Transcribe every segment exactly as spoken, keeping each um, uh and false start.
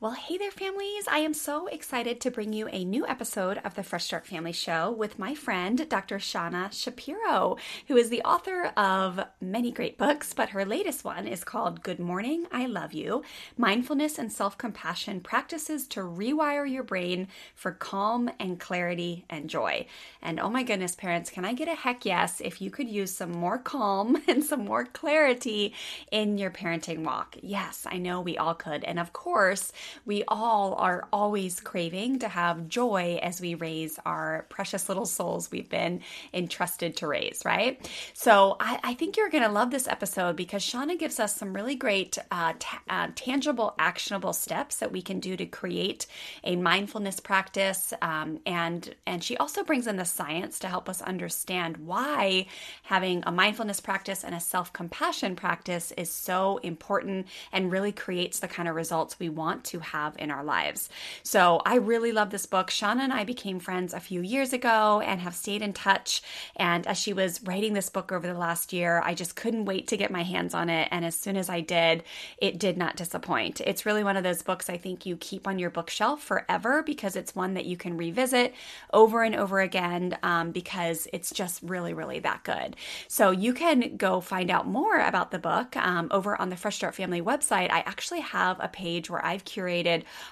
Well, hey there, families. I am so excited to bring you a new episode of the Fresh Start Family Show with my friend, Doctor Shauna Shapiro, who is the author of many great books, but her latest one is called Good Morning, I Love You, Mindfulness and Self-Compassion Practices to Rewire Your Brain for Calm and Clarity and Joy. And oh my goodness, parents, can I get a heck yes if you could use some more calm and some more clarity in your parenting walk? Yes, I know we all could. And of course, we all are always craving to have joy as we raise our precious little souls we've been entrusted to raise, right? So I, I think you're going to love this episode because Shauna gives us some really great uh, ta- uh, tangible, actionable steps that we can do to create a mindfulness practice. Um, and, and she also brings in the science to help us understand why having a mindfulness practice and a self-compassion practice is so important and really creates the kind of results we want to have in our lives. So I really love this book. Shauna and I became friends a few years ago and have stayed in touch. And as she was writing this book over the last year, I just couldn't wait to get my hands on it. And as soon as I did, it did not disappoint. It's really one of those books I think you keep on your bookshelf forever because it's one that you can revisit over and over again um, because it's just really, really that good. So you can go find out more about the book um, over on the Fresh Start Family website. I actually have a page where I've curated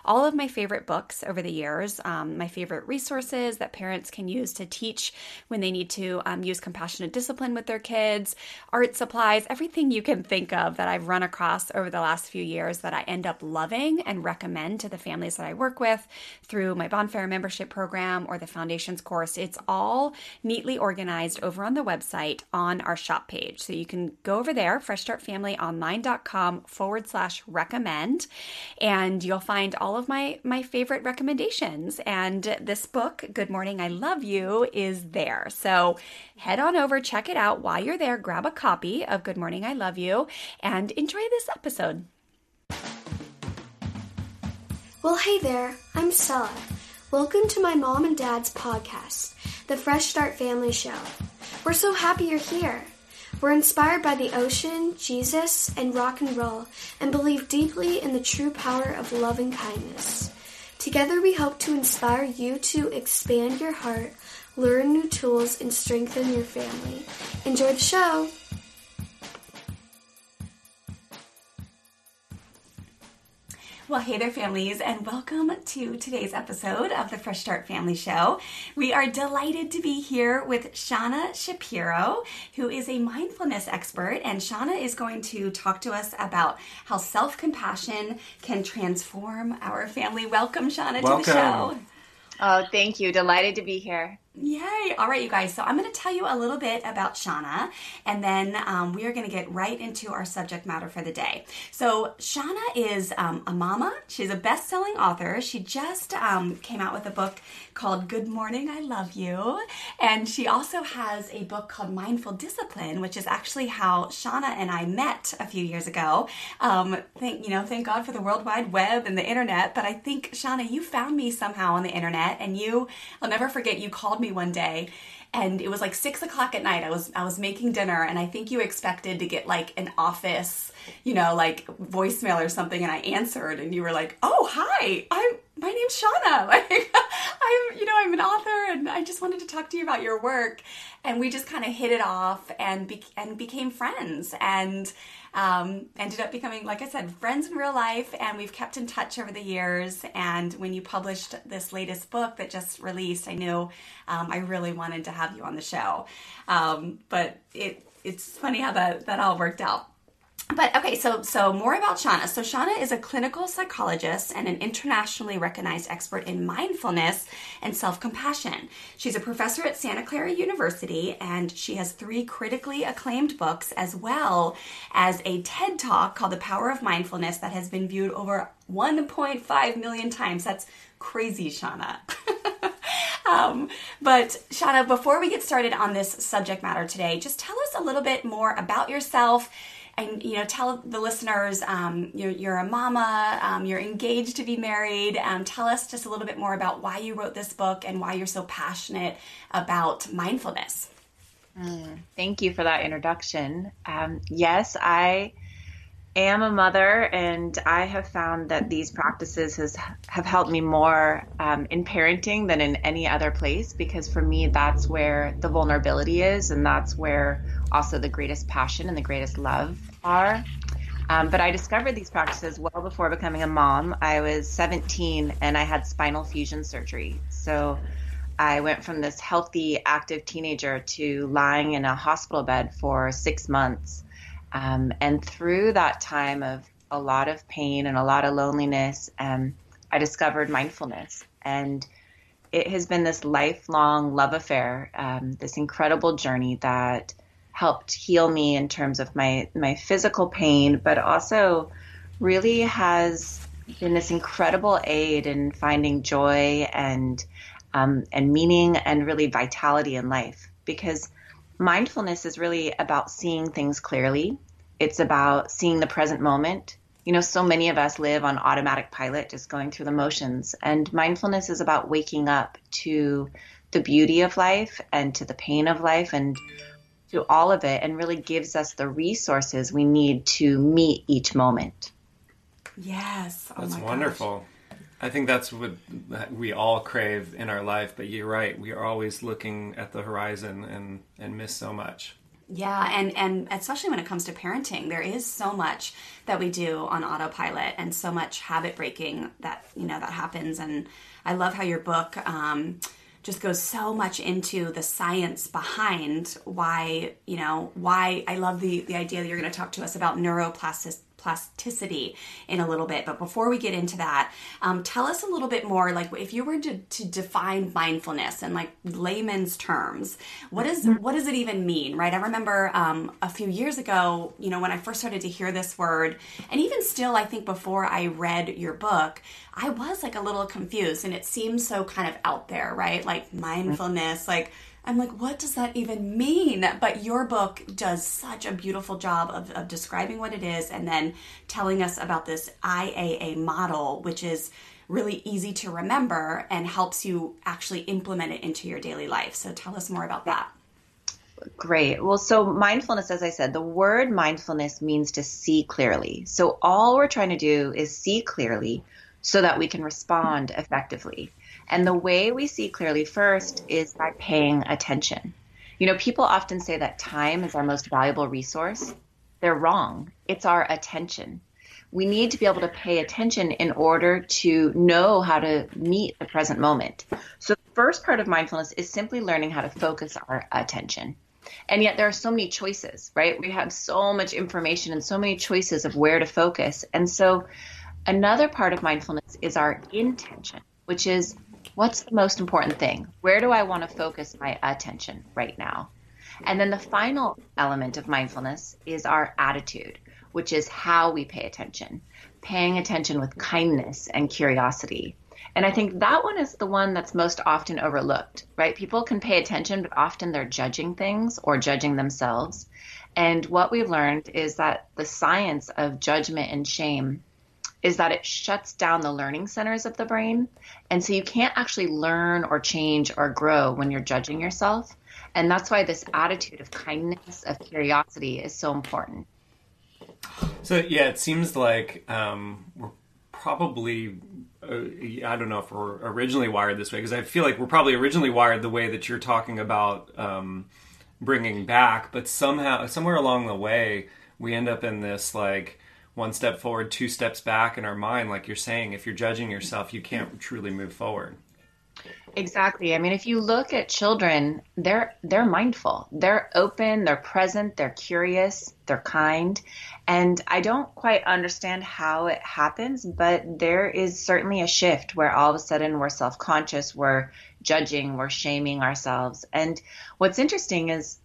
all of my favorite books over the years, um, my favorite resources that parents can use to teach when they need to um, use compassionate discipline with their kids, art supplies, everything you can think of that I've run across over the last few years that I end up loving and recommend to the families that I work with through my Bonfire membership program or the Foundations course. It's all neatly organized over on the website on our shop page. So you can go over there, freshstartfamilyonline.com forward slash recommend, and And you'll find all of my, my favorite recommendations. And this book, Good Morning, I Love You, is there. So head on over, check it out. While you're there, grab a copy of Good Morning, I Love You, and enjoy this episode. Well, hey there, I'm Stella. Welcome to my mom and dad's podcast, The Fresh Start Family Show. We're so happy you're here. We're inspired by the ocean, Jesus, and rock and roll, and believe deeply in the true power of love and kindness. Together we hope to inspire you to expand your heart, learn new tools, and strengthen your family. Enjoy the show! Well, hey there, families, and welcome to today's episode of the Fresh Start Family Show. We are delighted to be here with Shauna Shapiro, who is a mindfulness expert, and Shauna is going to talk to us about how self-compassion can transform our family. Welcome, Shauna, welcome to the show. Oh, thank you. Delighted to be here. Yay. All right, you guys. So I'm going to tell you a little bit about Shauna, and then um, we are going to get right into our subject matter for the day. So Shauna is um, a mama. She's a best-selling author. She just um, came out with a book called Good Morning, I Love You. And she also has a book called Mindful Discipline, which is actually how Shauna and I met a few years ago. Um, thank, you know, thank God for the World Wide Web and the internet. But I think, Shauna, you found me somehow on the internet, and you, I'll never forget, you called me one day, and it was like six o'clock at night. I was I was making dinner, and I think you expected to get like an office, you know, like voicemail or something. And I answered, and you were like, "Oh, hi, I'm my name's Shauna. Like, I'm you know I'm an author, and I just wanted to talk to you about your work." And we just kind of hit it off and be, and became friends, and um, ended up becoming, like I said, friends in real life. And we've kept in touch over the years. And when you published this latest book that just released, I knew um, I really wanted to have you on the show. Um, but it it's funny how that, that all worked out. But okay, so so more about Shauna. So Shauna is a clinical psychologist and an internationally recognized expert in mindfulness and self-compassion. She's a professor at Santa Clara University, and she has three critically acclaimed books as well as a TED Talk called The Power of Mindfulness that has been viewed over one point five million times. That's crazy, Shauna. Um, but Shauna, before we get started on this subject matter today, just tell us a little bit more about yourself, and you know, tell the listeners um, you're, you're a mama, um, you're engaged to be married. Um, tell us just a little bit more about why you wrote this book and why you're so passionate about mindfulness. Mm, thank you for that introduction. Um, yes, I am a mother, and I have found that these practices has, have helped me more um, in parenting than in any other place, because for me, that's where the vulnerability is, and that's where also the greatest passion and the greatest love are. Um, but I discovered these practices well before becoming a mom. I was seventeen and I had spinal fusion surgery. So I went from this healthy, active teenager to lying in a hospital bed for six months. Um, and through that time of a lot of pain and a lot of loneliness, um, I discovered mindfulness. And it has been this lifelong love affair, um, this incredible journey that helped heal me in terms of my, my physical pain, but also really has been this incredible aid in finding joy and um, and meaning and really vitality in life. Because mindfulness is really about seeing things clearly. It's about seeing the present moment. You know, so many of us live on automatic pilot, just going through the motions. And mindfulness is about waking up to the beauty of life and to the pain of life and to all of it, and really gives us the resources we need to meet each moment. Yes. Oh, that's my wonderful. Gosh. I think that's what we all crave in our life, but you're right. We are always looking at the horizon and, and miss so much. Yeah, and, and especially when it comes to parenting, there is so much that we do on autopilot and so much habit breaking that, you know, that happens. And I love how your book um, just goes so much into the science behind why, you know, why I love the, the idea that you're going to talk to us about neuroplasticity. plasticity in a little bit. But before we get into that, um, tell us a little bit more, like if you were to, to define mindfulness in like layman's terms, what is, what does it even mean, right? I remember um, a few years ago, you know, when I first started to hear this word, and even still, I think before I read your book, I was like a little confused, and it seems so kind of out there, right? Like mindfulness, like I'm like, what does that even mean? But your book does such a beautiful job of, of describing what it is and then telling us about this I A A model, which is really easy to remember and helps you actually implement it into your daily life. So tell us more about that. Great. Well, so mindfulness, as I said, the word mindfulness means to see clearly. So all we're trying to do is see clearly so that we can respond effectively. And the way we see clearly first is by paying attention. You know, people often say that time is our most valuable resource. They're wrong. It's our attention. We need to be able to pay attention in order to know how to meet the present moment. So the first part of mindfulness is simply learning how to focus our attention. And yet there are so many choices, right? We have so much information and so many choices of where to focus. And so another part of mindfulness is our intention, which is, what's the most important thing? Where do I want to focus my attention right now? And then the final element of mindfulness is our attitude, which is how we pay attention, paying attention with kindness and curiosity. And I think that one is the one that's most often overlooked, right? People can pay attention, but often they're judging things or judging themselves. And what we've learned is that the science of judgment and shame is that it shuts down the learning centers of the brain. And so you can't actually learn or change or grow when you're judging yourself. And that's why this attitude of kindness, of curiosity is so important. So, yeah, it seems like um, we're probably, uh, I don't know if we're originally wired this way, because I feel like we're probably originally wired the way that you're talking about um, bringing back. But somehow, somewhere along the way, we end up in this like, one step forward, two steps back in our mind. Like you're saying, if you're judging yourself, you can't truly move forward. Exactly. I mean, if you look at children, they're they're mindful, they're open, they're present, they're curious, they're kind. And I don't quite understand how it happens, but there is certainly a shift where all of a sudden we're self-conscious, we're judging, we're shaming ourselves. And what's interesting is,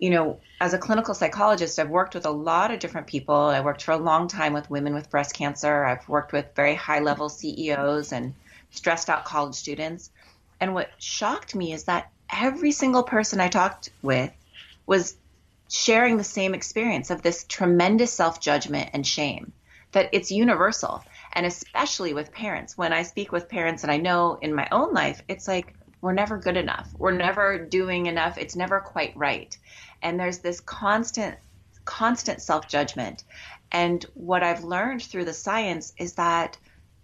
you know, as a clinical psychologist, I've worked with a lot of different people. I worked for a long time with women with breast cancer. I've worked with very high level C E Os and stressed out college students. And what shocked me is that every single person I talked with was sharing the same experience of this tremendous self-judgment and shame, that it's universal. And especially with parents, when I speak with parents, and I know in my own life, it's like, we're never good enough. We're never doing enough. It's never quite right. And there's this constant, constant self-judgment. And what I've learned through the science is that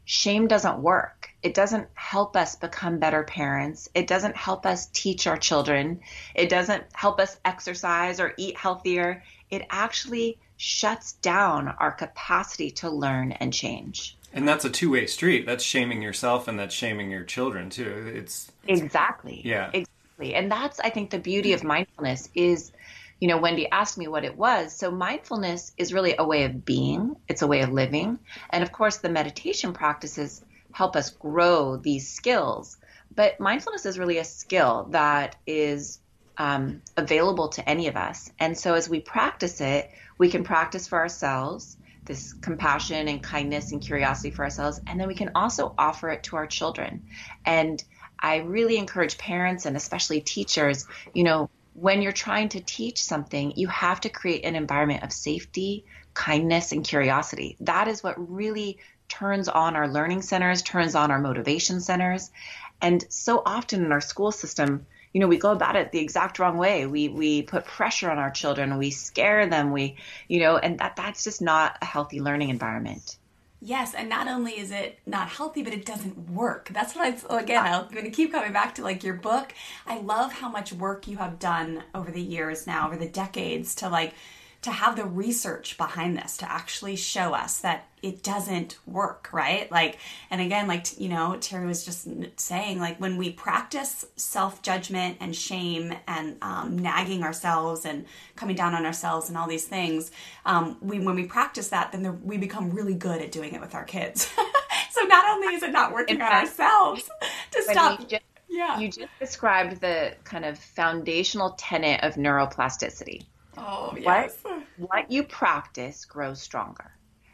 shame doesn't work. It doesn't help us become better parents. It doesn't help us teach our children. It doesn't help us exercise or eat healthier. It actually shuts down our capacity to learn and change. And that's a two-way street. That's shaming yourself and that's shaming your children too. It's, it's exactly. Yeah. Exactly. And that's, I think, the beauty of mindfulness is, you know, Wendy asked me what it was. So mindfulness is really a way of being. It's a way of living. And of course, the meditation practices help us grow these skills. But mindfulness is really a skill that is um, available to any of us. And so as we practice it, we can practice for ourselves this compassion and kindness and curiosity for ourselves. And then we can also offer it to our children. And I really encourage parents and especially teachers, you know, when you're trying to teach something, you have to create an environment of safety, kindness, and curiosity. That is what really turns on our learning centers, turns on our motivation centers. And so often in our school system, you know, we go about it the exact wrong way. We we put pressure on our children. We scare them. We, you know, and that that's just not a healthy learning environment. Yes, and not only is it not healthy, but it doesn't work. That's what I, again, I'm going to keep coming back to, like, your book. I love how much work you have done over the years now, over the decades, to like, to have the research behind this, to actually show us that it doesn't work, right? Like, and again, like, you know, Terry was just saying, like, when we practice self-judgment and shame and um, nagging ourselves and coming down on ourselves and all these things, um, we when we practice that, then the, we become really good at doing it with our kids. So not only is it not working on ourselves to stop... Yeah. You just described the kind of foundational tenet of neuroplasticity. Oh, yes. What, what you practice grows stronger.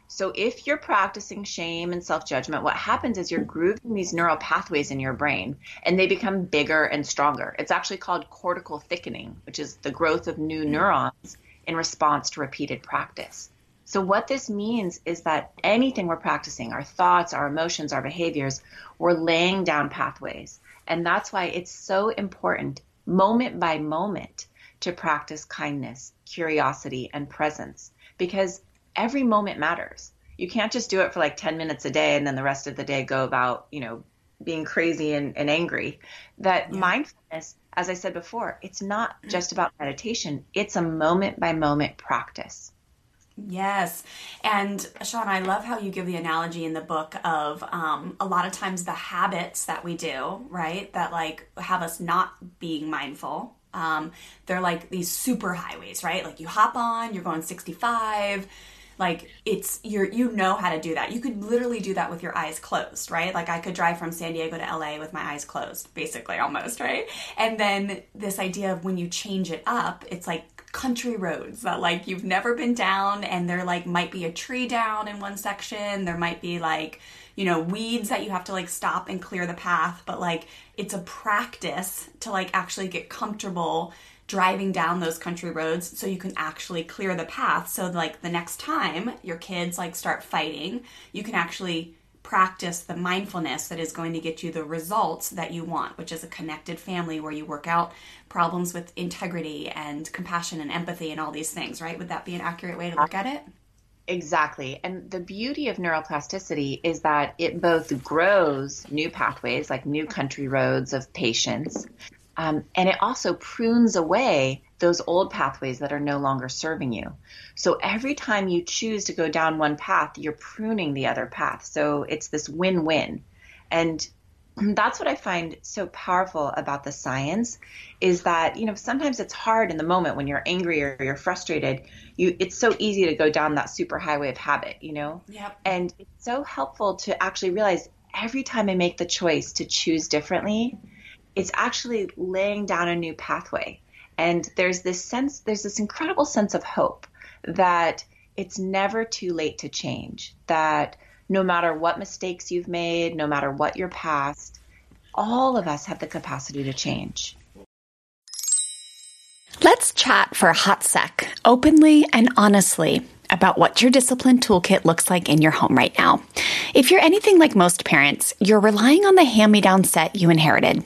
So if you're practicing shame and self-judgment, what happens is you're grooving these neural pathways in your brain, and they become bigger and stronger. It's actually called cortical thickening, which is the growth of new neurons in response to repeated practice. So what this means is that anything we're practicing, our thoughts, our emotions, our behaviors, we're laying down pathways. And that's why it's so important, moment by moment, to practice kindness, curiosity, and presence, because every moment matters. You can't just do it for like ten minutes a day and then the rest of the day go about, you know, being crazy and, and angry. That yeah. Mindfulness, as I said before, it's not just about meditation. It's a moment by moment practice. Yes. And Shauna, I love how you give the analogy in the book of um, a lot of times the habits that we do, right, that like have us not being mindful. Um, they're like these super highways, right? Like you hop on, you're going sixty-five, like it's, you're, you know how to do that. You could literally do that with your eyes closed, right? Like I could drive from San Diego to L A with my eyes closed, basically, almost, right? And then this idea of when you change it up, it's like country roads that like you've never been down, and there like might be a tree down in one section, there might be like, you know, weeds that you have to like stop and clear the path, but like it's a practice to like actually get comfortable driving down those country roads so you can actually clear the path, so like the next time your kids like start fighting, you can actually practice the mindfulness that is going to get you the results that you want, which is a connected family where you work out problems with integrity and compassion and empathy and all these things, right? Would that be an accurate way to look at it? Exactly. And the beauty of neuroplasticity is that it both grows new pathways, like new country roads of patience, um, and it also prunes away those old pathways that are no longer serving you. So every time you choose to go down one path, you're pruning the other path. So it's this win-win. And that's what I find so powerful about the science is that, you know, sometimes it's hard in the moment when you're angry or you're frustrated. You, it's so easy to go down that super highway of habit, you know? Yep. And it's so helpful to actually realize every time I make the choice to choose differently, it's actually laying down a new pathway. And there's this sense, there's this incredible sense of hope that it's never too late to change, that no matter what mistakes you've made, no matter what your past, all of us have the capacity to change. Let's chat for a hot sec, openly and honestly, about what your discipline toolkit looks like in your home right now. If you're anything like most parents, you're relying on the hand-me-down set you inherited.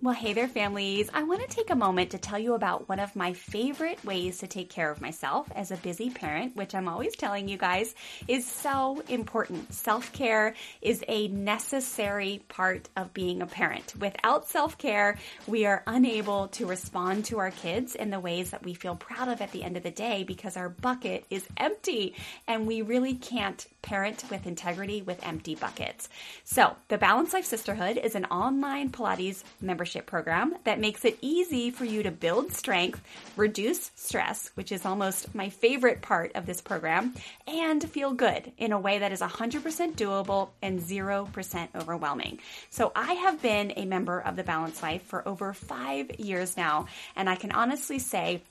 Well, hey there, families. I want to take a moment to tell you about one of my favorite ways to take care of myself as a busy parent, which I'm always telling you guys is so important. Self-care is a necessary part of being a parent. Without self-care, we are unable to respond to our kids in the ways that we feel proud of at the end of the day because our bucket is empty and we really can't parent with integrity with empty buckets. So, the Balanced Life Sisterhood is an online Pilates membership program that makes it easy for you to build strength, reduce stress, which is almost my favorite part of this program, and feel good in a way that is one hundred percent doable and zero percent overwhelming. So I have been a member of the Balanced Life for over five years now, and I can honestly say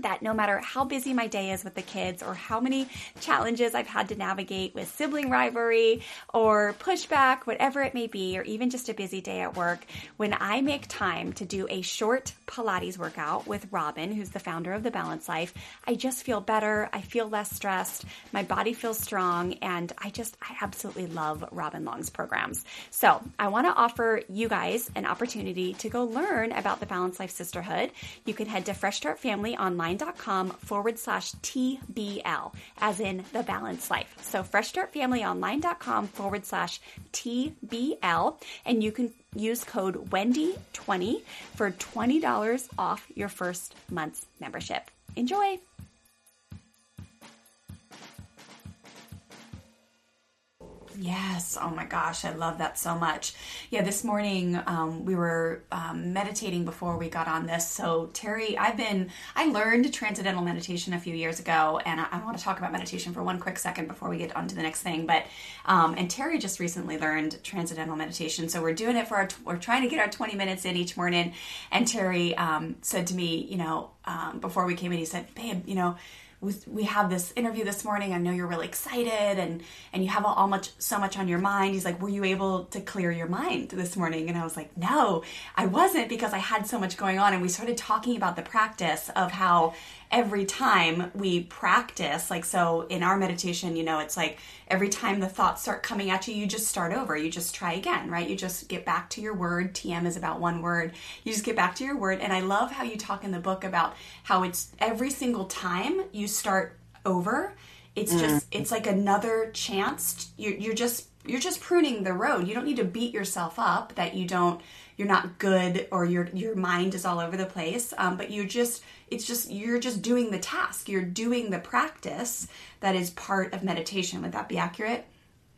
that no matter how busy my day is with the kids or how many challenges I've had to navigate with sibling rivalry or pushback, whatever it may be, or even just a busy day at work, when I make time to do a short Pilates workout with Robin, who's the founder of The Balanced Life, I just feel better. I feel less stressed. My body feels strong. And I just, I absolutely love Robin Long's programs. So I want to offer you guys an opportunity to go learn about The Balanced Life Sisterhood. You can head to Fresh Start Family online Online.com forward slash TBL, as in The Balanced Life. So freshstartfamilyonline.com forward slash TBL, and you can use code Wendy twenty for twenty dollars off your first month's membership. Enjoy. Yes. Oh my gosh. I love that so much. Yeah. This morning, um, we were um, meditating before we got on this. So Terry, I've been, I learned transcendental meditation a few years ago, and I, I want to talk about meditation for one quick second before we get on to the next thing. But, um, and Terry just recently learned transcendental meditation. So we're doing it for our, we're trying to get our twenty minutes in each morning. And Terry um, said to me, you know, um, before we came in, he said, babe, you know, we have this interview this morning. I know you're really excited and, and you have all much, so much on your mind. He's like, were you able to clear your mind this morning? And I was like, no, I wasn't, because I had so much going on. And we started talking about the practice of how every time we practice, like, so in our meditation, you know, it's like every time the thoughts start coming at you, you just start over. You just try again, right? You just get back to your word. T M is about one word. You just get back to your word. And I love how you talk in the book about how it's every single time you start over, it's just, it's like another chance. You're, you're just, you're just pruning the road. You don't need to beat yourself up that you don't, you're not good or your, your mind is all over the place. Um, but you just, it's just, you're just doing the task. You're doing the practice that is part of meditation. Would that be accurate?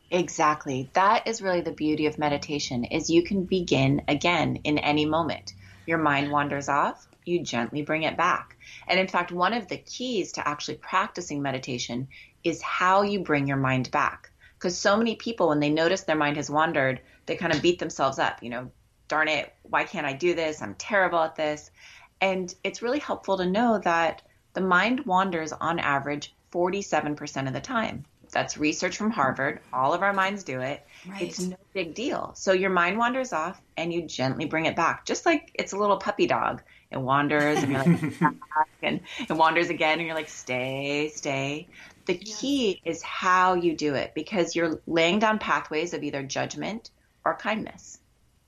Exactly. That is really the beauty of meditation is you can begin again in any moment. Your mind wanders off, you gently bring it back. And in fact, one of the keys to actually practicing meditation is how you bring your mind back. Because so many people, when they notice their mind has wandered, they kind of beat themselves up. You know, darn it, why can't I do this? I'm terrible at this. And it's really helpful to know that the mind wanders on average forty-seven percent of the time. That's research from Harvard. All of our minds do it. Right. It's no big deal. So your mind wanders off and you gently bring it back, just like it's a little puppy dog. It wanders and you're like, and it wanders again and you're like, stay, stay. The key is how you do it because you're laying down pathways of either judgment or kindness.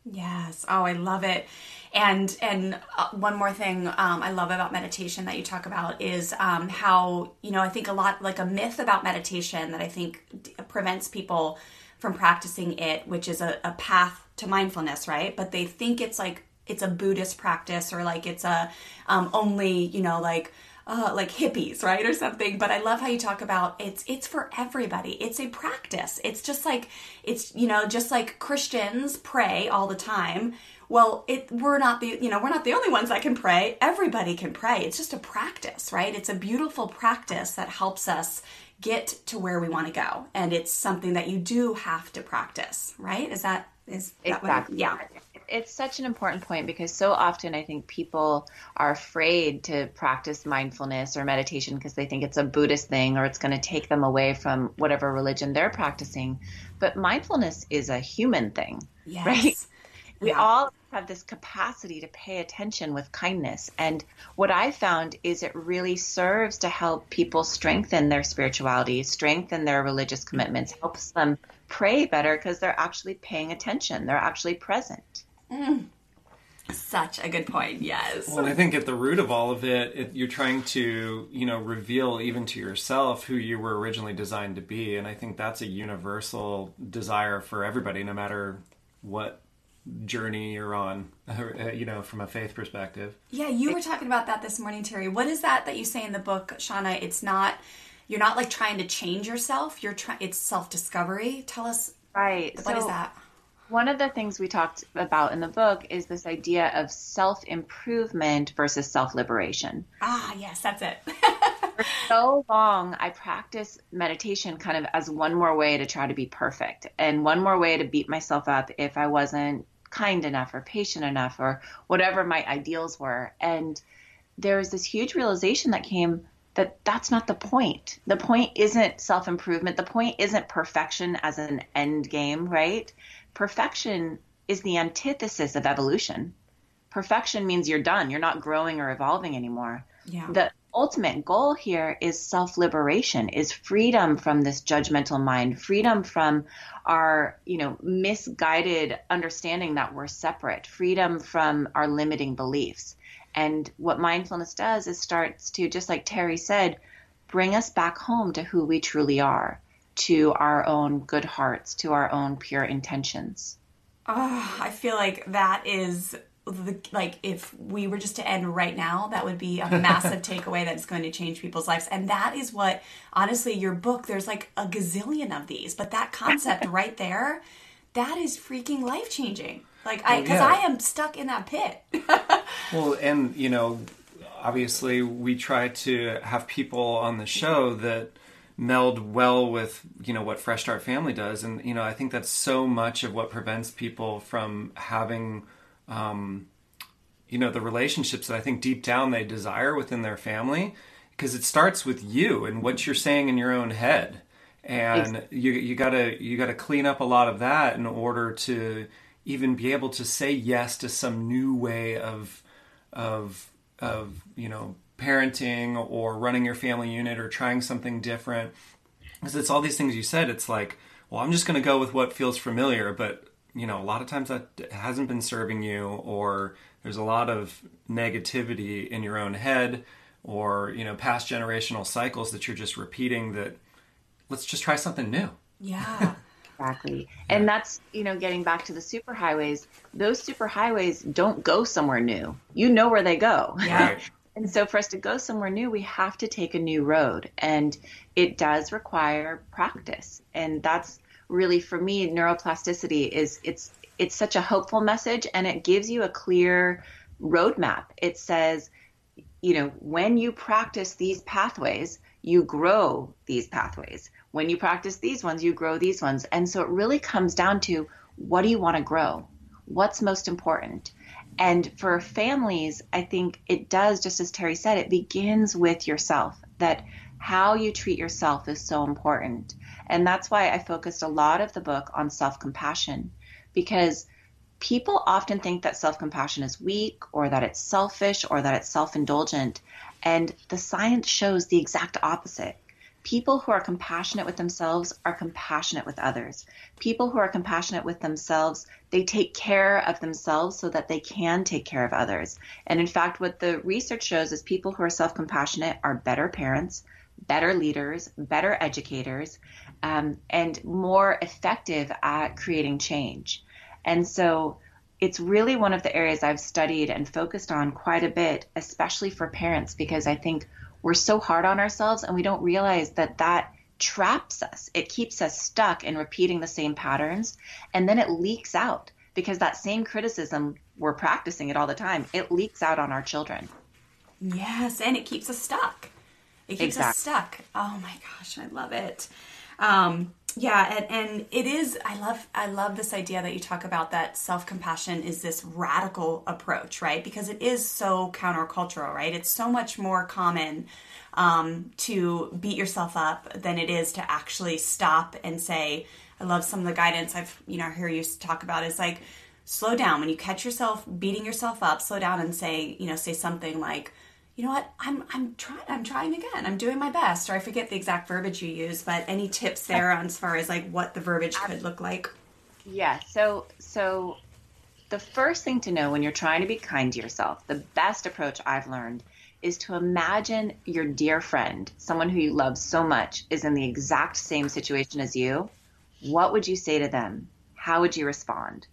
Yes. Oh, I love it. And and uh, one more thing um, I love about meditation that you talk about is um, how, you know, I think a lot, like a myth about meditation that I think d- prevents people from practicing it, which is a, a path to mindfulness, right? But they think it's like, it's a Buddhist practice or like it's a um, only, you know, like, Uh, like hippies, right? Or something. But I love how you talk about it's, it's for everybody. It's a practice. It's just like, it's, you know, just like Christians pray all the time. Well, it, we're not the, you know, we're not the only ones that can pray. Everybody can pray. It's just a practice, right? It's a beautiful practice that helps us get to where we want to go. And it's something that you do have to practice, right? Is that, is that exactly. What, yeah. It's such an important point because so often I think people are afraid to practice mindfulness or meditation because they think it's a Buddhist thing or it's going to take them away from whatever religion they're practicing. But mindfulness is a human thing, yes. Right? We yeah. all have this capacity to pay attention with kindness. And what I found is it really serves to help people strengthen their spirituality, strengthen their religious commitments, helps them pray better because they're actually paying attention. They're actually present. Mm. Such a good point. Yes. Well, and I think at the root of all of it, it, you're trying to, you know, reveal even to yourself who you were originally designed to be. And I think that's a universal desire for everybody, no matter what journey you're on, you know, from a faith perspective. Yeah. You were talking about that this morning, Terry. What is that that you say in the book, Shauna? It's not, you're not like trying to change yourself. You're trying, it's self-discovery. Tell us. Right. What so, is that? One of the things we talked about in the book is this idea of self-improvement versus self-liberation. Ah, yes, that's it. For so long, I practiced meditation kind of as one more way to try to be perfect and one more way to beat myself up if I wasn't kind enough or patient enough or whatever my ideals were. And there was this huge realization that came that that's not the point. The point isn't self-improvement. The point isn't perfection as an end game, right? Perfection is the antithesis of evolution. Perfection means you're done. You're not growing or evolving anymore. Yeah. The ultimate goal here is self-liberation, is freedom from this judgmental mind, freedom from our, you know, misguided understanding that we're separate, freedom from our limiting beliefs. And what mindfulness does is starts to, just like Terry said, bring us back home to who we truly are, to our own good hearts, to our own pure intentions. Oh, I feel like that is, the, like, if we were just to end right now, that would be a massive takeaway that's going to change people's lives. And that is what, honestly, your book, there's like a gazillion of these, but that concept right there, that is freaking life-changing. Like, I, because well, yeah. I am stuck in that pit. Well, and, you know, obviously we try to have people on the show that meld well with, you know, what Fresh Start Family does. And, you know, I think that's so much of what prevents people from having, um, you know, the relationships that I think deep down they desire within their family, because it starts with you and what you're saying in your own head. And exactly. you, you gotta, you gotta clean up a lot of that in order to even be able to say yes to some new way of, of, of, you know, parenting or running your family unit or trying something different. Because it's all these things you said. It's like, well, I'm just going to go with what feels familiar, but you know, a lot of times that hasn't been serving you, or there's a lot of negativity in your own head, or, you know, past generational cycles that you're just repeating that let's just try something new. Yeah, exactly. Yeah. And that's, you know, getting back to the superhighways, those superhighways don't go somewhere new. You know where they go. Yeah. And so for us to go somewhere new, we have to take a new road, and it does require practice. And that's really, for me, neuroplasticity is it's, it's such a hopeful message, and it gives you a clear roadmap. It says, you know, when you practice these pathways, you grow these pathways. When you practice these ones, you grow these ones. And so it really comes down to, what do you want to grow? What's most important? And for families, I think it does, just as Terry said, it begins with yourself, that how you treat yourself is so important. And that's why I focused a lot of the book on self-compassion, because people often think that self-compassion is weak, or that it's selfish, or that it's self-indulgent. And the science shows the exact opposite. People who are compassionate with themselves are compassionate with others. People who are compassionate with themselves, they take care of themselves so that they can take care of others. And in fact, what the research shows is people who are self-compassionate are better parents, better leaders, better educators, um, and more effective at creating change. And so it's really one of the areas I've studied and focused on quite a bit, especially for parents, because I think we're so hard on ourselves and we don't realize that that traps us. It keeps us stuck in repeating the same patterns, and then it leaks out, because that same criticism, we're practicing it all the time. It leaks out on our children. Yes, and it keeps us stuck. It keeps exactly. us stuck. Oh my gosh, I love it. Um, yeah, and, and it is, I love I love this idea that you talk about, that self-compassion is this radical approach, right? Because it is so countercultural, right? It's so much more common um, to beat yourself up than it is to actually stop and say, I love some of the guidance I've, you know, hear you talk about is like, slow down. When you catch yourself beating yourself up, slow down and say, you know, say something like, you know what, I'm I'm trying I'm trying again. I'm doing my best. Or I forget the exact verbiage you use, but any tips there on as far as like what the verbiage could look like? Yeah, so so the first thing to know when you're trying to be kind to yourself, the best approach I've learned is to imagine your dear friend, someone who you love so much, is in the exact same situation as you. What would you say to them? How would you respond?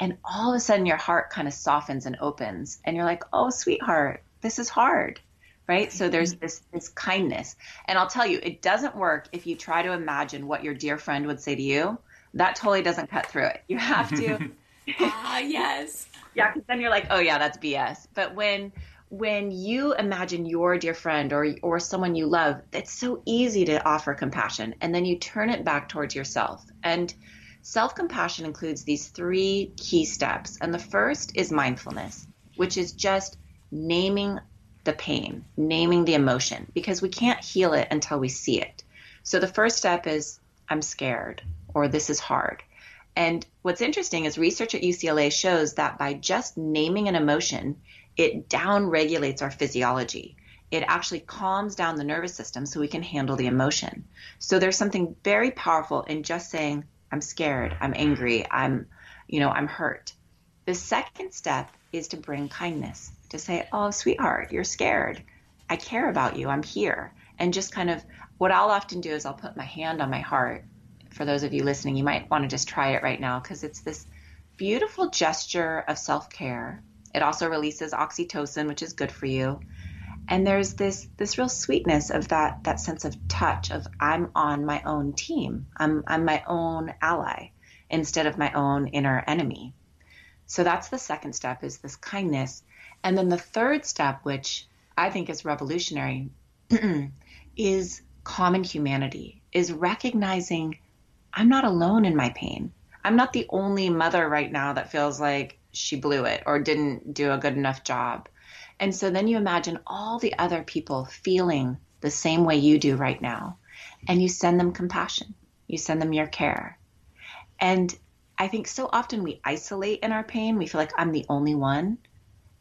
And all of a sudden your heart kind of softens and opens, and you're like, oh, sweetheart, this is hard, right? So there's this, this kindness. And I'll tell you, it doesn't work if you try to imagine what your dear friend would say to you. That totally doesn't cut through it. You have to. Ah, yes. Yeah, because then you're like, oh yeah, that's B S. But when when you imagine your dear friend or or someone you love, it's so easy to offer compassion. And then you turn it back towards yourself. And self-compassion includes these three key steps. And the first is mindfulness, which is just naming the pain, naming the emotion, because we can't heal it until we see it. So the first step is, I'm scared, or this is hard. And what's interesting is research at U C L A shows that by just naming an emotion, it downregulates our physiology. It actually calms down the nervous system so we can handle the emotion. So there's something very powerful in just saying, I'm scared, I'm angry, I'm, you know, I'm hurt. The second step is to bring kindness. To say, oh, sweetheart, you're scared. I care about you. I'm here. And just kind of what I'll often do is I'll put my hand on my heart. For those of you listening, you might want to just try it right now, because it's this beautiful gesture of self-care. It also releases oxytocin, which is good for you. And there's this this real sweetness of that that sense of touch of, I'm on my own team. I'm I'm my own ally instead of my own inner enemy. So that's the second step, is this kindness. And then the third step, which I think is revolutionary, is common humanity, is recognizing I'm not alone in my pain. I'm not the only mother right now that feels like she blew it or didn't do a good enough job. And so then you imagine all the other people feeling the same way you do right now, and you send them compassion. You send them your care. And I think so often we isolate in our pain. We feel like I'm the only one.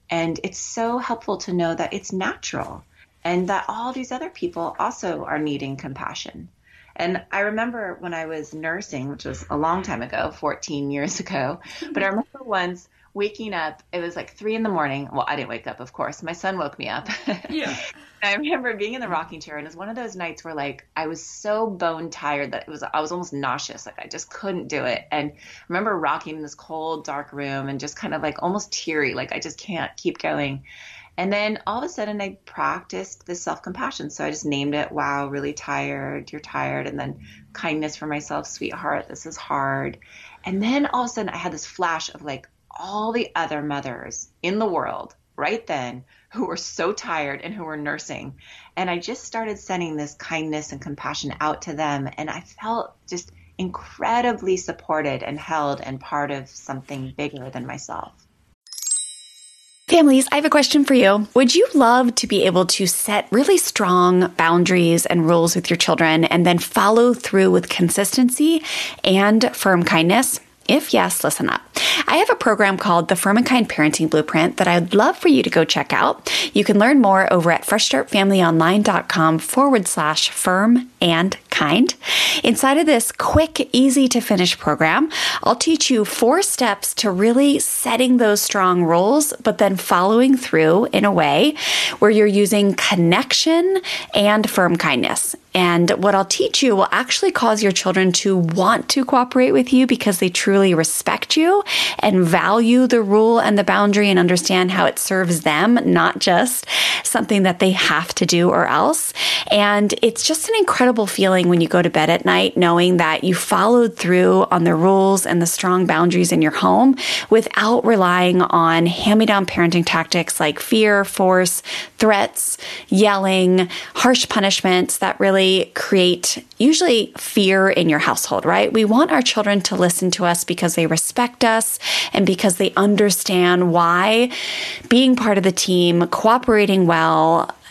And it's so helpful to know that it's natural. and that all these other people also are needing compassion. And I remember when I was nursing, which was a long time ago, fourteen years ago, but I remember once waking up, it was like three in the morning. Well, I didn't wake up, of course. My son woke me up. Yeah. I remember being in the rocking chair, and it was one of those nights where, like, I was so bone tired that it was, I was almost nauseous. Like, I just couldn't do it. And I remember rocking in this cold, dark room and just kind of like almost teary, like I just can't keep going. And then all of a sudden I practiced this self-compassion. So I just named it, wow, really tired, you're tired. And then kindness for myself, sweetheart, this is hard. And then all of a sudden I had this flash of like all the other mothers in the world right then who were so tired and who were nursing. And I just started sending this kindness and compassion out to them. And I felt just incredibly supported and held and part of something bigger than myself. Families, I have a question for you. Would you love to be able to set really strong boundaries and rules with your children and then follow through with consistency and firm kindness? If yes, listen up. I have a program called the Firm and Kind Parenting Blueprint that I'd love for you to go check out. You can learn more over at freshstartfamilyonline.com forward slash firm and kind. Inside of this quick, easy to finish program, I'll teach you four steps to really setting those strong rules, but then following through in a way where you're using connection and firm kindness. And what I'll teach you will actually cause your children to want to cooperate with you because they truly respect you and value the rule and the boundary and understand how it serves them, not just something that they have to do or else. And it's just an incredible feeling when you go to bed at night, knowing that you followed through on the rules and the strong boundaries in your home without relying on hand-me-down parenting tactics like fear, force, threats, yelling, harsh punishments that really create usually fear in your household, right? We want our children to listen to us because they respect us and because they understand why being part of the team, cooperating well,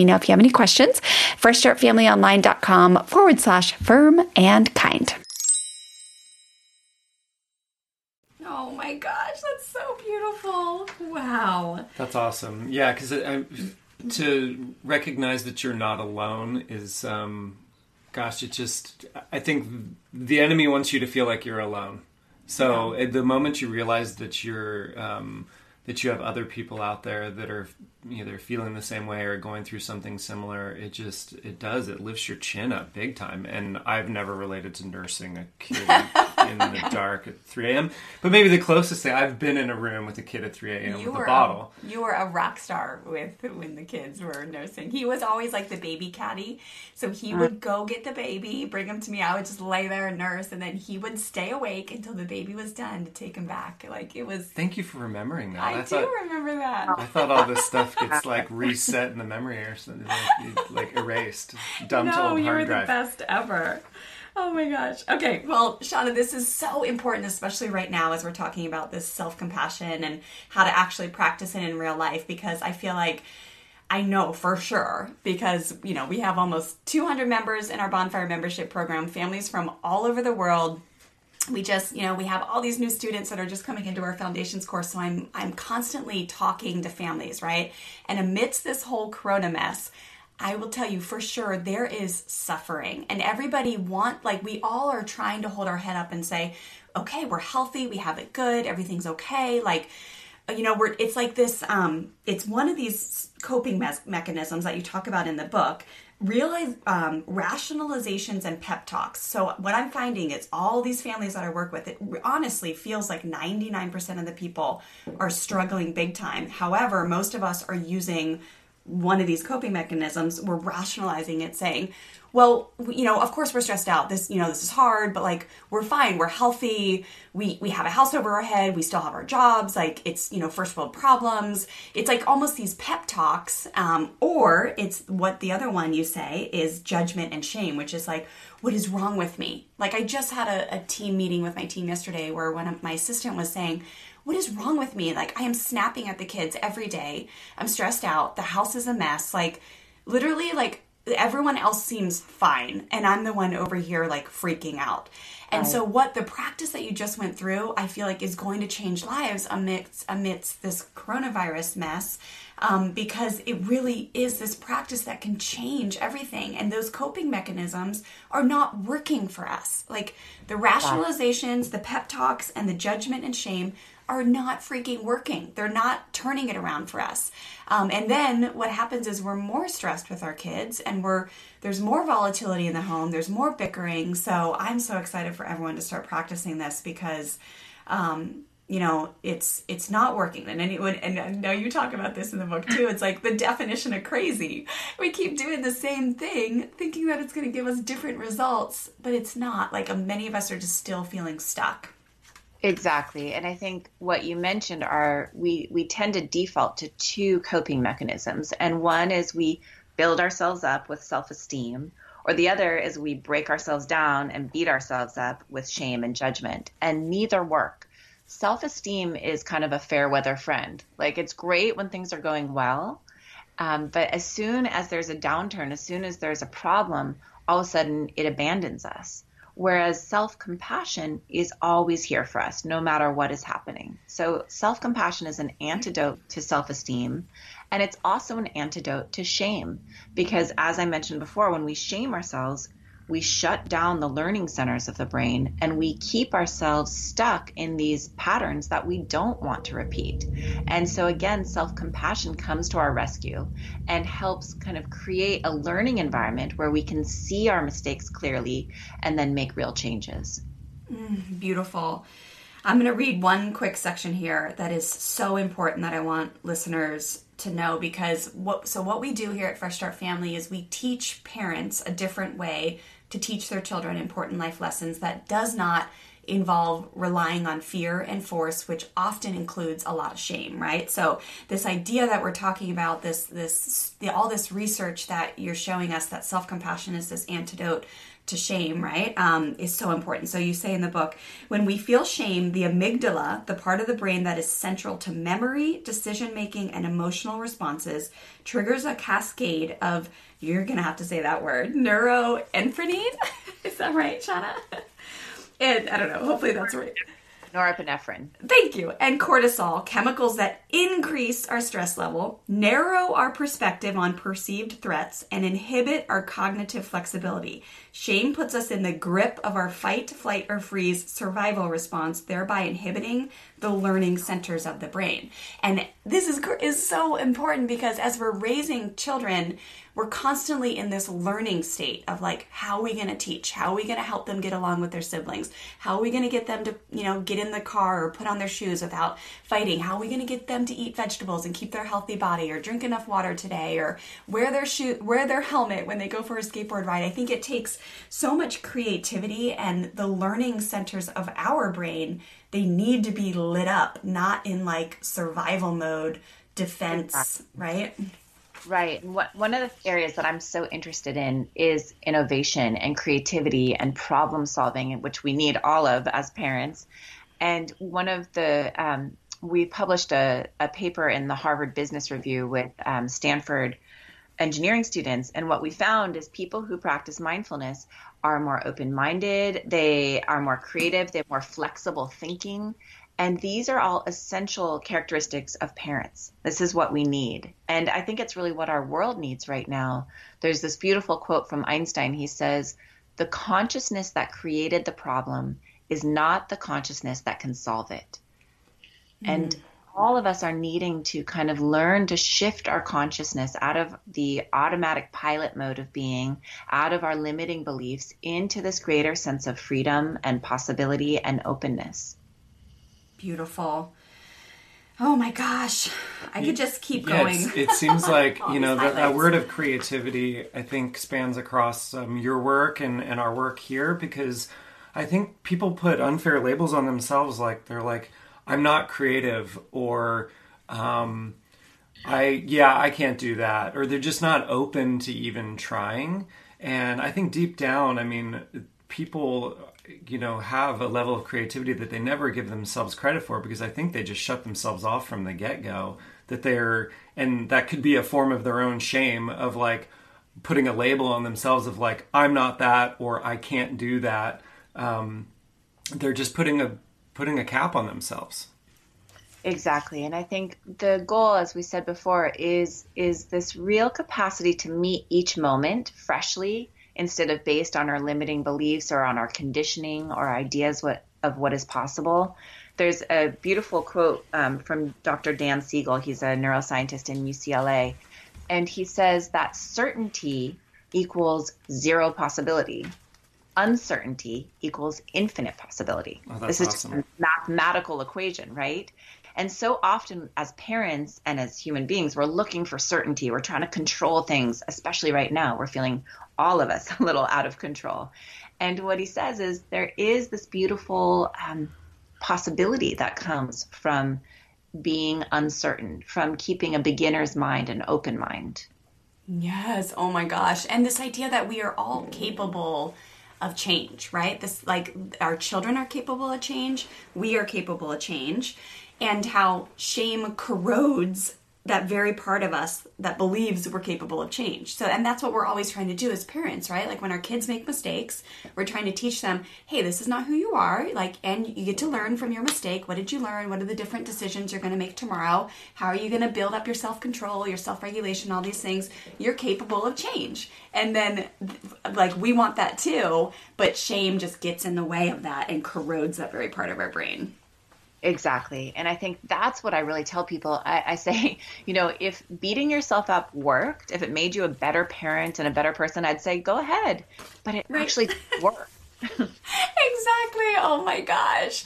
Let me know if you have any questions. Fresh Start Family Online dot com forward slash firm and kind. Oh my gosh, that's so beautiful. Wow. That's awesome. Yeah, because to recognize that you're not alone is, um, gosh, it just, I think the enemy wants you to feel like you're alone. So yeah. The moment you realize that you're, um, that you have other people out there that are either feeling the same way or going through something similar, it just, it does, it lifts your chin up big time. And I've never related to nursing a kid in the dark at three a.m. But maybe the closest thing, I've been in a room with a kid at three a.m. with a bottle. A, you were a rock star with when the kids were nursing. He was always like the baby caddy. So he would go get the baby, bring him to me. I would just lay there and nurse. And then he would stay awake until the baby was done to take him back. Like it was... Thank you for remembering that. I, I do thought, remember that. I thought all this stuff gets like reset in the memory or something. Like, like erased. Dumped no, old hard drive. No, you were the best ever. Oh my gosh. Okay. Well, Shauna, this is so important, especially right now as we're talking about this self-compassion and how to actually practice it in real life, because I feel like I know for sure because, you know, we have almost two hundred members in our Bonfire membership program, families from all over the world. We just, you know, we have all these new students that are just coming into our Foundations course. So I'm, I'm constantly talking to families, right? And amidst this whole corona mess, I will tell you for sure there is suffering, and everybody want, like we all are trying to hold our head up and say, okay, we're healthy. We have it good. Everything's okay. Like you know, we're, it's like this, um, it's one of these coping me- mechanisms that you talk about in the book, realize, um, rationalizations and pep talks. So what I'm finding is all these families that I work with, it honestly feels like ninety-nine percent of the people are struggling big time. However, most of us are using one of these coping mechanisms. We're rationalizing it, saying, well, you know, of course we're stressed out. This, you know, this is hard, but like, we're fine. We're healthy. We we have a house over our head. We still have our jobs. Like, it's, you know, first world problems. It's like almost these pep talks. Um, or it's what the other one you say is judgment and shame, which is like, what is wrong with me? Like, I just had a, a team meeting with my team yesterday where one of my assistant was saying, what is wrong with me? Like, I am snapping at the kids every day. I'm stressed out. The house is a mess. Like, literally, like, everyone else seems fine, and I'm the one over here like freaking out. And right. So what the practice that you just went through, I feel like, is going to change lives amidst amidst this coronavirus mess, um, because it really is this practice that can change everything. And those coping mechanisms are not working for us. Like, the rationalizations, the pep talks, and the judgment and shame are not freaking working. They're not turning it around for us. Um, and then what happens is we're more stressed with our kids, and we're there's more volatility in the home. There's more bickering. So I'm so excited for everyone to start practicing this, because, um, you know, it's it's not working. And anyone, and I know you talk about this in the book too. It's like the definition of crazy. We keep doing the same thing, thinking that it's going to give us different results, but it's not. Like, many of us are just still feeling stuck. Exactly. And I think what you mentioned are we, we tend to default to two coping mechanisms. And one is we build ourselves up with self-esteem, or the other is we break ourselves down and beat ourselves up with shame and judgment. And neither work. Self-esteem is kind of a fair weather friend. Like, it's great when things are going well, um, but as soon as there's a downturn, as soon as there's a problem, all of a sudden it abandons us. Whereas self-compassion is always here for us, no matter what is happening. So self-compassion is an antidote to self-esteem, and it's also an antidote to shame. Because as I mentioned before, when we shame ourselves, we shut down the learning centers of the brain, and we keep ourselves stuck in these patterns that we don't want to repeat. And so again, self-compassion comes to our rescue and helps kind of create a learning environment where we can see our mistakes clearly and then make real changes. Mm, beautiful. I'm going to read one quick section here that is so important that I want listeners to know, because what so what we do here at Fresh Start Family is we teach parents a different way to teach their children important life lessons that does not involve relying on fear and force, which often includes a lot of shame, right? So this idea that we're talking about, this this the, all this research that you're showing us, that self-compassion is this antidote to shame, right, um, is so important. So you say in the book, when we feel shame, the amygdala, the part of the brain that is central to memory, decision-making, and emotional responses, triggers a cascade of, you're going to have to say that word, neuroenphrine? Is that right, Shauna? And I don't know, hopefully that's right. Norepinephrine. Thank you. And cortisol, chemicals that increase our stress level, narrow our perspective on perceived threats, and inhibit our cognitive flexibility. Shame puts us in the grip of our fight, flight, or freeze survival response, thereby inhibiting the learning centers of the brain. And this is is so important, because as we're raising children, we're constantly in this learning state of like, how are we going to teach? How are we going to help them get along with their siblings? How are we going to get them to, you know, get in the car or put on their shoes without fighting? How are we going to get them to eat vegetables and keep their healthy body, or drink enough water today, or wear their shoe, wear their helmet when they go for a skateboard ride? I think it takes so much creativity, and the learning centers of our brain, they need to be lit up, not in like survival mode, defense, right? Right. And what, one of the areas that I'm so interested in is innovation and creativity and problem solving, which we need all of as parents. And one of the, um, we published a, a paper in the Harvard Business Review with um, Stanford engineering students. And what we found is people who practice mindfulness are more open-minded, they are more creative, they have more flexible thinking. And these are all essential characteristics of parents. This is what we need. And I think it's really what our world needs right now. There's this beautiful quote from Einstein. He says, "The consciousness that created the problem is not the consciousness that can solve it." Mm. And all of us are needing to kind of learn to shift our consciousness out of the automatic pilot mode of being, out of our limiting beliefs, into this greater sense of freedom and possibility and openness. Beautiful. Oh my gosh, I could just keep yeah, going. It seems like, you know, that, that word of creativity, I think, spans across um, your work and, and our work here, because I think people put unfair labels on themselves. Like they're like, I'm not creative, or um, I, yeah, I can't do that. Or they're just not open to even trying. And I think deep down, I mean, people, you know, have a level of creativity that they never give themselves credit for, because I think they just shut themselves off from the get-go, that they're, and that could be a form of their own shame of like putting a label on themselves of like, I'm not that, or I can't do that. Um, they're just putting a, putting a cap on themselves. Exactly. And I think the goal, as we said before, is, is this real capacity to meet each moment freshly, instead of based on our limiting beliefs or on our conditioning or ideas what, of what is possible. There's a beautiful quote um, from Doctor Dan Siegel. He's a neuroscientist in U C L A. And he says that certainty equals zero possibility. Uncertainty equals infinite possibility. Oh, this is awesome. Just a mathematical equation, right? And so often as parents and as human beings, we're looking for certainty. We're trying to control things, especially right now. We're feeling, all of us, a little out of control. And what he says is there is this beautiful um, possibility that comes from being uncertain, from keeping a beginner's mind, an open mind. Yes. Oh my gosh. And this idea that we are all capable of change, right? This, like, our children are capable of change. We are capable of change. And how shame corrodes that very part of us that believes we're capable of change. So, and that's what we're always trying to do as parents, right? Like when our kids make mistakes, we're trying to teach them, hey, this is not who you are. Like, and you get to learn from your mistake. What did you learn? What are the different decisions you're going to make tomorrow? How are you going to build up your self-control, your self-regulation, all these things? You're capable of change. And then like, we want that too, but shame just gets in the way of that and corrodes that very part of our brain. Exactly. And I think that's what I really tell people. I, I say, you know, if beating yourself up worked, if it made you a better parent and a better person, I'd say, go ahead. But it right. actually worked. Exactly. Oh my gosh.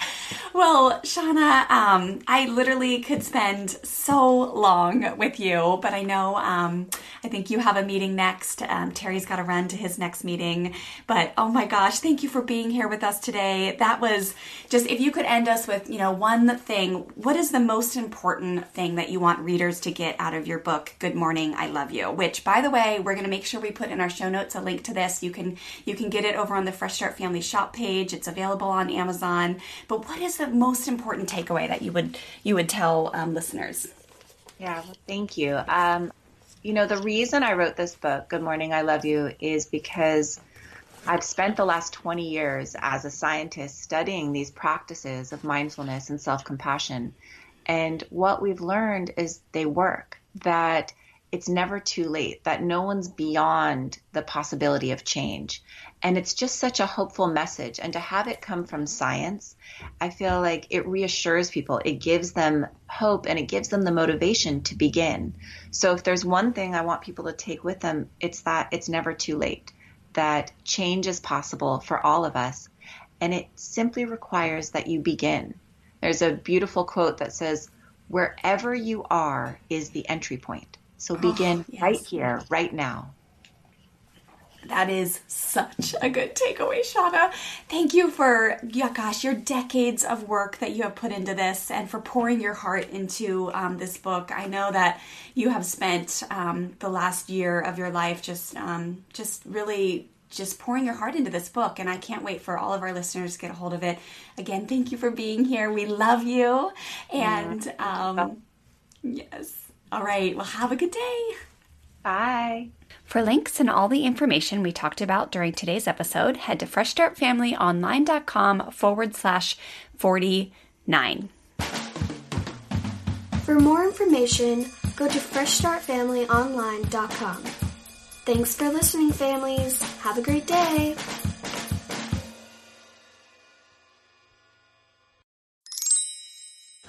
Well, Shauna, um, I literally could spend so long with you, but I know, um, I think you have a meeting next. Um, Terry's got to run to his next meeting, but oh my gosh, thank you for being here with us today. That was just, if you could end us with, you know, one thing, what is the most important thing that you want readers to get out of your book, Good Morning, I Love You, which by the way, we're going to make sure we put in our show notes a link to this. You can, you can get it over on the Fresh Start Family Shop page. It's available on Amazon. But what is the most important takeaway that you would you would tell um, listeners? Yeah, well, thank you. Um, you know, the reason I wrote this book, Good Morning, I Love You, is because I've spent the last twenty years as a scientist studying these practices of mindfulness and self-compassion. And what we've learned is they work, that it's never too late, that no one's beyond the possibility of change. And it's just such a hopeful message. And to have it come from science, I feel like it reassures people. It gives them hope and it gives them the motivation to begin. So if there's one thing I want people to take with them, it's that it's never too late, that change is possible for all of us. And it simply requires that you begin. There's a beautiful quote that says, wherever you are is the entry point. So begin oh, yes. right here, right now. That is such a good takeaway, Shauna. Thank you for, yeah, gosh, your decades of work that you have put into this and for pouring your heart into um, this book. I know that you have spent um, the last year of your life just, um, just really just pouring your heart into this book. And I can't wait for all of our listeners to get a hold of it. Again, thank you for being here. We love you. And um, yes. All right. Well, have a good day. Bye. For links and all the information we talked about during today's episode, head to fresh start family online dot com forward slash forty-nine. For more information, go to fresh start family online dot com. Thanks for listening, families. Have a great day.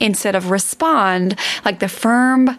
instead of respond like the firm,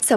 So